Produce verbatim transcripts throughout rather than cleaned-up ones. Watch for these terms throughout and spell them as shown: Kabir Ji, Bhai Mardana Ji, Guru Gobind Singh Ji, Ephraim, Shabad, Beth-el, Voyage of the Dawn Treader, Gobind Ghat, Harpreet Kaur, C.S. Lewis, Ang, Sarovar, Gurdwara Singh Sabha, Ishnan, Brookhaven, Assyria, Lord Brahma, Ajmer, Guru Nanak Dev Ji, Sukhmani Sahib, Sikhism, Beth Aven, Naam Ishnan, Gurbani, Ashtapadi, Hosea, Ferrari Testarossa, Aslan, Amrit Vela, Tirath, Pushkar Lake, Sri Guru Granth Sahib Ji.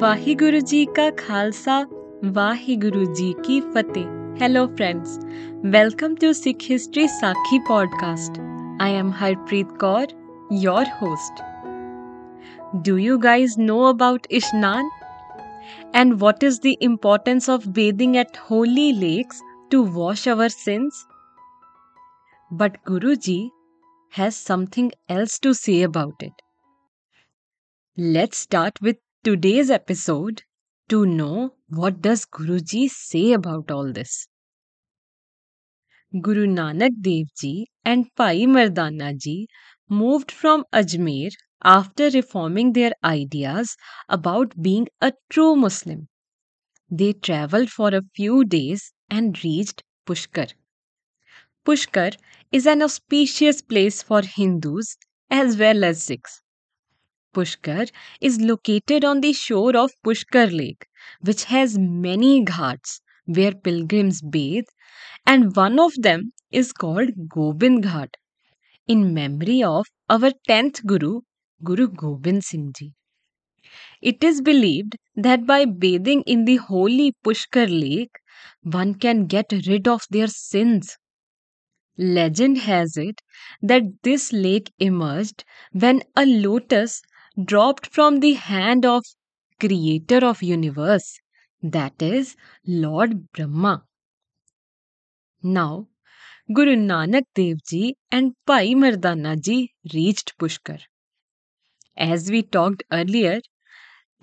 वाहिगुरु जी का खालसा वाहिगुरु जी की फतेह। Hello friends, welcome to Sikh history Sakhi podcast. I am Harpreet Kaur, your host. Do you guys know about इश्नान and what is the importance of bathing at holy lakes to wash our sins? But Guru ji has something else to say about it. Let's start with today's episode to know what does Guruji say about all this. Guru Nanak Dev Ji and Bhai Mardana Ji moved from Ajmer after reforming their ideas about being a true Muslim. They travelled for a few days and reached Pushkar. Pushkar is an auspicious place for Hindus as well as Sikhs. Pushkar is located on the shore of Pushkar Lake, which has many ghats where pilgrims bathe, and one of them is called Gobind Ghat, in memory of our tenth Guru, Guru Gobind Singh Ji. It is believed that by bathing in the holy Pushkar Lake, one can get rid of their sins. Legend has it that this lake emerged when a lotus dropped from the hand of creator of universe, that is Lord Brahma. Now, Guru Nanak Dev Ji and Bhai Mardana Ji reached Pushkar. As we talked earlier,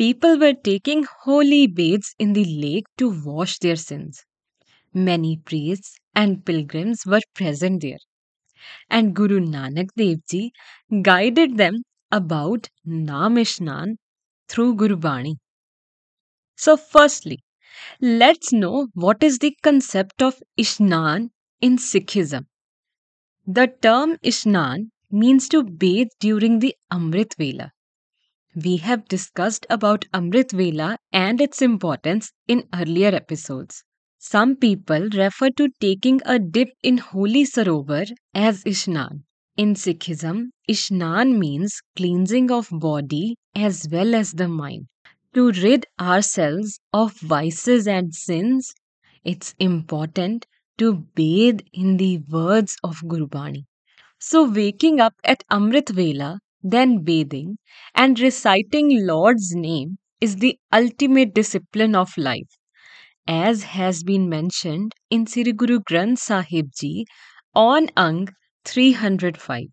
people were taking holy baths in the lake to wash their sins. Many priests and pilgrims were present there, and Guru Nanak Dev Ji guided them about Naam Ishnan through Gurbani. So firstly, let's know what is the concept of Ishnan in Sikhism. The term Ishnan means to bathe during the Amrit Vela. We have discussed about Amrit Vela and its importance in earlier episodes. Some people refer to taking a dip in holy Sarovar as Ishnan. In Sikhism, Ishnan means cleansing of body as well as the mind. To rid ourselves of vices and sins, it's important to bathe in the words of Gurbani. So waking up at Amrit Vela, then bathing and reciting Lord's name is the ultimate discipline of life. As has been mentioned in Sri Guru Granth Sahib Ji on Ang three hundred five,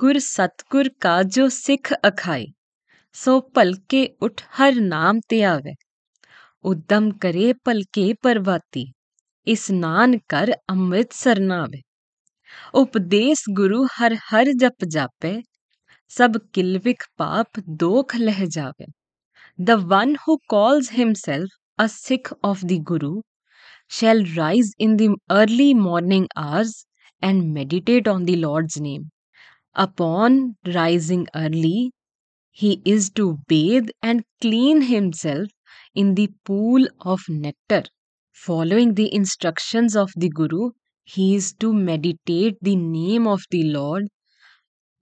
Gur Satgur ka jo Sikh akhai, so palke uth har naam te aave, uddam kare palke parvati, isnan kar amrit sarnave, updes guru har har jap jape, sab kilvik paap dokh leh jave. The one who calls himself a Sikh of the Guru shall rise in the early morning hours and meditate on the Lord's name. Upon rising early, he is to bathe and clean himself in the pool of nectar. Following the instructions of the Guru, he is to meditate the name of the Lord,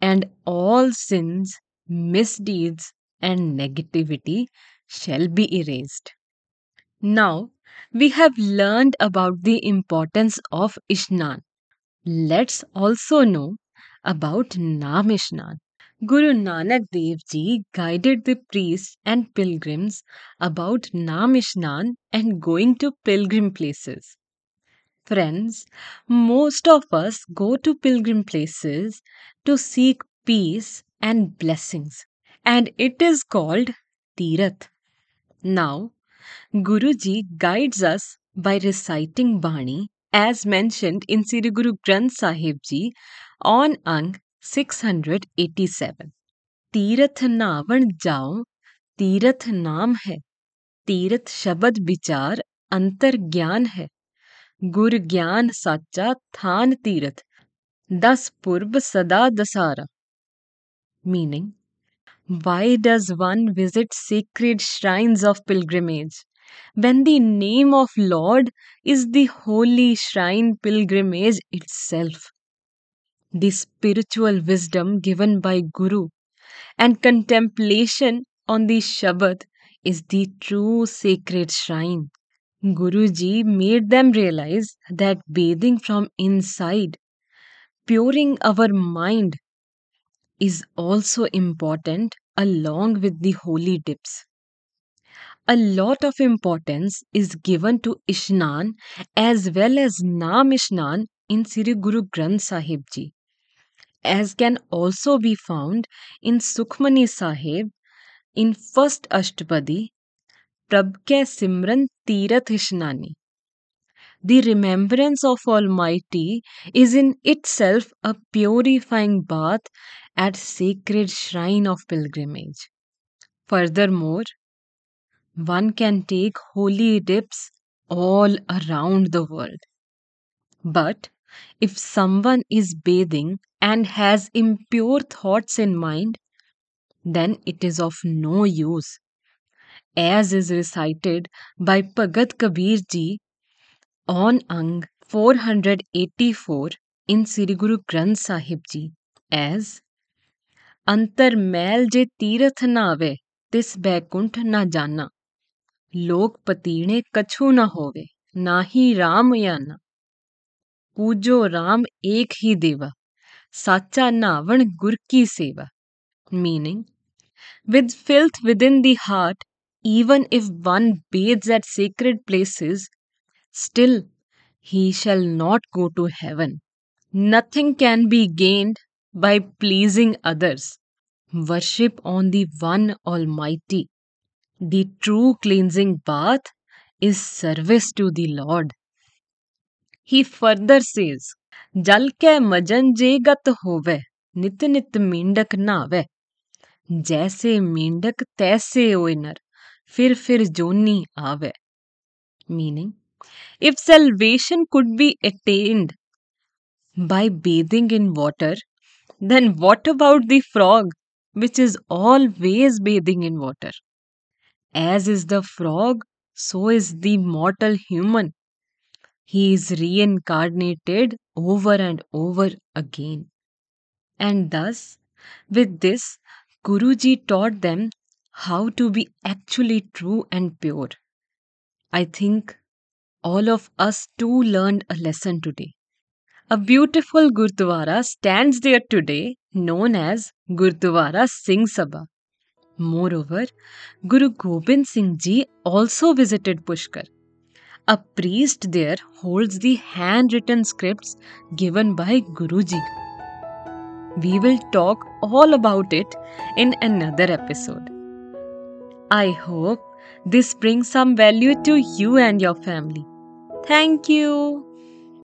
and all sins, misdeeds, and negativity shall be erased. Now, we have learned about the importance of Ishnan. Let's also know about Naam Ishnan. Guru Nanak Dev Ji guided the priests and pilgrims about Naam Ishnan and going to pilgrim places. Friends, most of us go to pilgrim places to seek peace and blessings, and it is called Tirath. Now, Guruji guides us by reciting Bani as mentioned in Sri Guru Granth Sahib Ji on Ang six hundred eighty-seven. Tirath navan jao, Tirath naam hai, Tirath shabad vichar antar gyan hai, Gur gyan sacha than Tirath, das purb sada dasara. Meaning, why does one visit sacred shrines of pilgrimage when the name of Lord is the holy shrine pilgrimage itself? The spiritual wisdom given by Guru and contemplation on the Shabad is the true sacred shrine. Guruji made them realize that bathing from inside, puring our mind, is also important along with the holy dips. A lot of importance is given to Ishnan as well as Naam Ishnan in Sri Guru Granth Sahib Ji, as can also be found in Sukhmani Sahib, in first Ashtapadi, Prab Ke Simran Tirath Ishnani. The remembrance of Almighty is in itself a purifying bath at sacred shrine of pilgrimage. Furthermore, one can take holy dips all around the world. But if someone is bathing and has impure thoughts in mind, then it is of no use. As is recited by Bhagat Kabir Ji on Ang four hundred eighty-four in Sri Guru Granth Sahib Ji as Antar mail je tirath na ave, tis baikunt na jana. Lok patine kachu na hove, nahi ram yana. Pujo ram ek hi deva, sacha navan gur ki seva. Meaning, with filth within the heart, even if one bathes at sacred places, still he shall not go to heaven. Nothing can be gained by pleasing others. Worship on the One Almighty. The true cleansing bath is service to the Lord. He further says, Jal ke majan je gat hove, nit nit meendak naave. Jaise meendak taise oinar, fir fir joni aave. Meaning, if salvation could be attained by bathing in water, then what about the frog, which is always bathing in water? As is the frog, so is the mortal human. He is reincarnated over and over again. And thus, with this, Guruji taught them how to be actually true and pure. I think all of us too learned a lesson today. A beautiful Gurdwara stands there today, known as Gurdwara Singh Sabha. Moreover, Guru Gobind Singh Ji also visited Pushkar. A priest there holds the handwritten scripts given by Guruji. We will talk all about it in another episode. I hope this brings some value to you and your family. Thank you.